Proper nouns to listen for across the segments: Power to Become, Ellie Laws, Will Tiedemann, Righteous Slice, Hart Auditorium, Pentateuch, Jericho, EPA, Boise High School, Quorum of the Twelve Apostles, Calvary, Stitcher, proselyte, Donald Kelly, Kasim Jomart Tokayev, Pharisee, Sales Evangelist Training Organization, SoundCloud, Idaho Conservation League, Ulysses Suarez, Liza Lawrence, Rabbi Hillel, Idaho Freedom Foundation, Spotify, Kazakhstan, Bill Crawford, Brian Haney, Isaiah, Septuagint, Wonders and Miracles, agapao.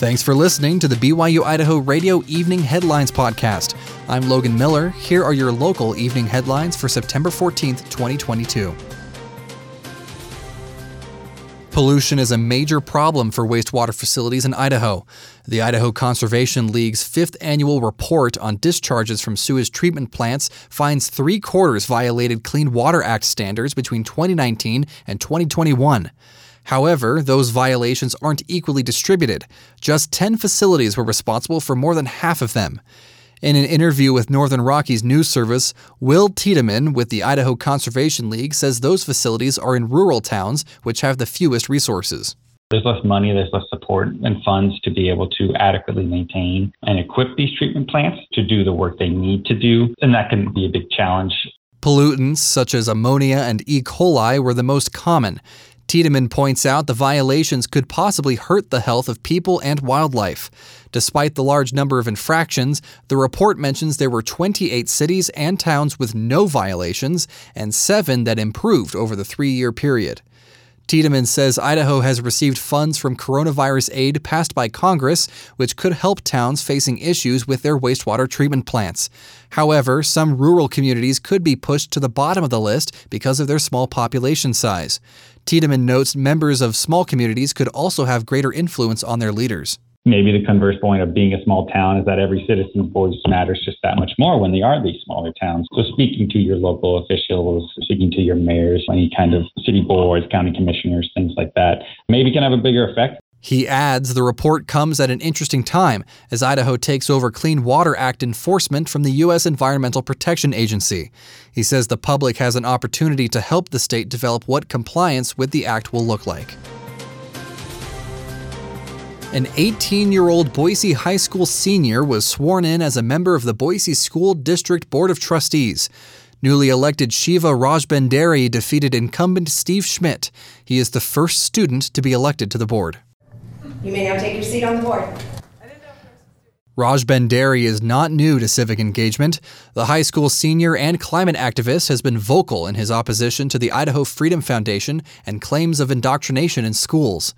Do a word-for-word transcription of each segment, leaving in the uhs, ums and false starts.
Thanks for listening to the B Y U-Idaho Radio Evening Headlines Podcast. I'm Logan Miller. Here are your local evening headlines for September fourteenth, twenty twenty-two. Pollution is a major problem for wastewater facilities in Idaho. The Idaho Conservation League's fifth annual report on discharges from sewage treatment plants finds three-quarters violated Clean Water Act standards between twenty nineteen and twenty twenty-one. However, those violations aren't equally distributed. Just ten facilities were responsible for more than half of them. In an interview with Northern Rockies News Service, Will Tiedemann with the Idaho Conservation League says those facilities are in rural towns, which have the fewest resources. There's less money, there's less support and funds to be able to adequately maintain and equip these treatment plants to do the work they need to do, and that can be a big challenge. Pollutants such as ammonia and E. coli were the most common. Tiedemann points out the violations could possibly hurt the health of people and wildlife. Despite the large number of infractions, the report mentions there were twenty-eight cities and towns with no violations and seven that improved over the three-year period. Tiedemann says Idaho has received funds from coronavirus aid passed by Congress, which could help towns facing issues with their wastewater treatment plants. However, some rural communities could be pushed to the bottom of the list because of their small population size. Tiedemann notes members of small communities could also have greater influence on their leaders. Maybe the converse point of being a small town is that every citizen's voice matters just that much more when they are these smaller towns. So speaking to your local officials, speaking to your mayors, any kind of city boards, county commissioners, things like that, maybe can have a bigger effect. He adds the report comes at an interesting time as Idaho takes over Clean Water Act enforcement from the U S Environmental Protection Agency. He says the public has an opportunity to help the state develop what compliance with the act will look like. An eighteen-year-old Boise High School senior was sworn in as a member of the Boise School District Board of Trustees. Newly elected Shiva Rajbhandari defeated incumbent Steve Schmidt. He is the first student to be elected to the board. You may now take your seat on the board. Rajbhandari is not new to civic engagement. The high school senior and climate activist has been vocal in his opposition to the Idaho Freedom Foundation and claims of indoctrination in schools.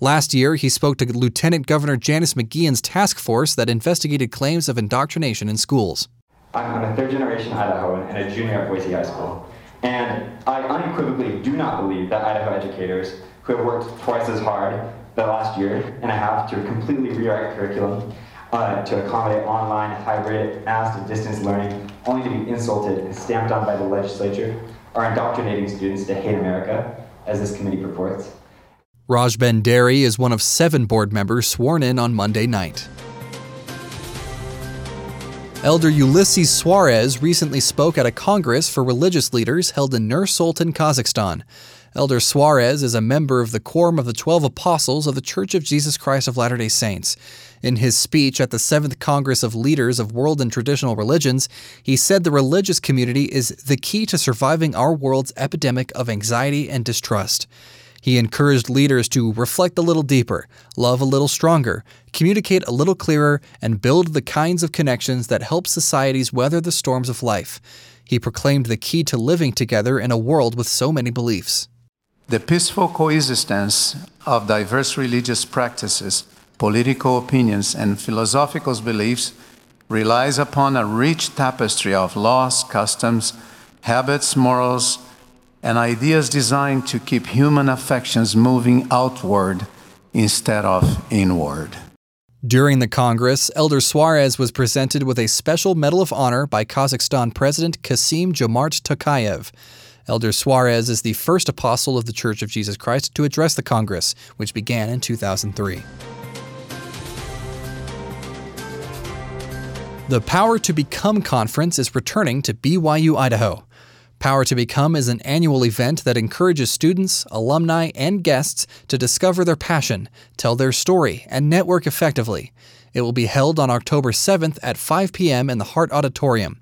Last year, he spoke to Lieutenant Governor Janice McGeehan's task force that investigated claims of indoctrination in schools. I'm a third-generation Idahoan and a junior at Boise High School, and I unequivocally do not believe that Idaho educators who have worked twice as hard the last year and a half to completely rewrite curriculum uh, to accommodate online, hybrid, mass, and distance learning, only to be insulted and stamped on by the legislature, are indoctrinating students to hate America, as this committee purports. Rajbhandari is one of seven board members sworn in on Monday night. Elder Ulysses Suarez recently spoke at a Congress for religious leaders held in Nur-Sultan, Kazakhstan. Elder Suarez is a member of the Quorum of the Twelve Apostles of the Church of Jesus Christ of Latter-day Saints. In his speech at the seventh Congress of Leaders of World and Traditional Religions, he said the religious community is the key to surviving our world's epidemic of anxiety and distrust. He encouraged leaders to reflect a little deeper, love a little stronger, communicate a little clearer, and build the kinds of connections that help societies weather the storms of life. He proclaimed the key to living together in a world with so many beliefs. The peaceful coexistence of diverse religious practices, political opinions, and philosophical beliefs relies upon a rich tapestry of laws, customs, habits, morals, and ideas designed to keep human affections moving outward instead of inward. During the Congress, Elder Suarez was presented with a special Medal of Honor by Kazakhstan President Kasim Jomart Tokayev. Elder Suarez is the first apostle of the Church of Jesus Christ to address the Congress, which began in two thousand three. The Power to Become conference is returning to B Y U-Idaho. Power to Become is an annual event that encourages students, alumni, and guests to discover their passion, tell their story, and network effectively. It will be held on October seventh at five p.m. in the Hart Auditorium.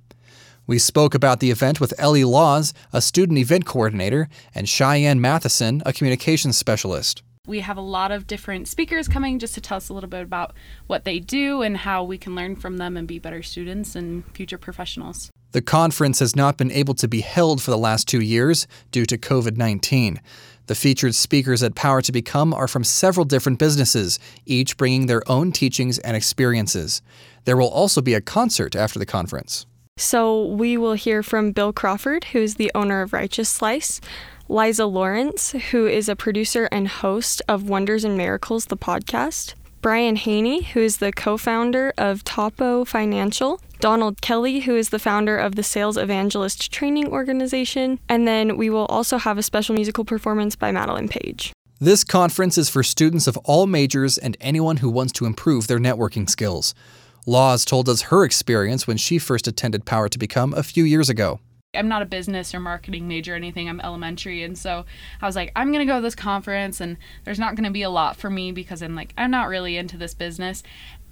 We spoke about the event with Ellie Laws, a student event coordinator, and Cheyenne Matheson, a communications specialist. We have a lot of different speakers coming just to tell us a little bit about what they do and how we can learn from them and be better students and future professionals. The conference has not been able to be held for the last two years due to covid nineteen. The featured speakers at Power to Become are from several different businesses, each bringing their own teachings and experiences. There will also be a concert after the conference. So we will hear from Bill Crawford, who is the owner of Righteous Slice, Liza Lawrence, who is a producer and host of Wonders and Miracles, the podcast, Brian Haney, who is the co-founder of Topo Financial, Donald Kelly, who is the founder of the Sales Evangelist Training Organization, and then we will also have a special musical performance by Madeline Page. This conference is for students of all majors and anyone who wants to improve their networking skills. Laws told us her experience when she first attended Power to Become a few years ago. I'm not a business or marketing major or anything. I'm elementary. And so I was like, I'm going to go to this conference and there's not going to be a lot for me because I'm like, I'm not really into this business.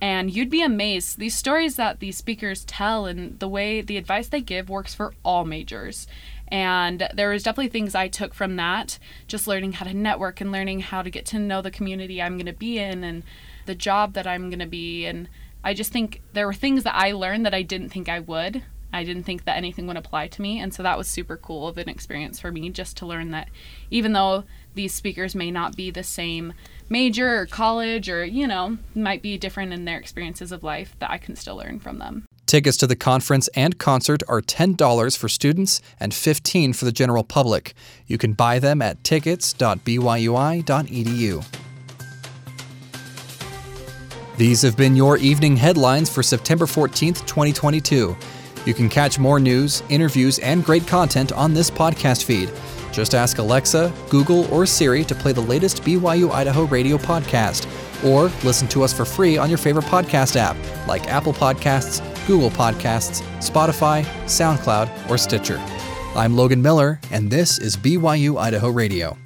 And you'd be amazed. These stories that these speakers tell and the way the advice they give works for all majors. And there was definitely things I took from that, just learning how to network and learning how to get to know the community I'm going to be in and the job that I'm going to be in. I just think there were things that I learned that I didn't think I would. I didn't think that anything would apply to me. And so that was super cool of an experience for me, just to learn that even though these speakers may not be the same major or college or, you know, might be different in their experiences of life, that I can still learn from them. Tickets to the conference and concert are ten dollars for students and fifteen dollars for the general public. You can buy them at tickets dot b y u i dot e d u. These have been your evening headlines for September fourteenth, twenty twenty-two. You can catch more news, interviews, and great content on this podcast feed. Just ask Alexa, Google, or Siri to play the latest B Y U-Idaho radio podcast, or listen to us for free on your favorite podcast app, like Apple Podcasts, Google Podcasts, Spotify, SoundCloud, or Stitcher. I'm Logan Miller, and this is B Y U-Idaho Radio.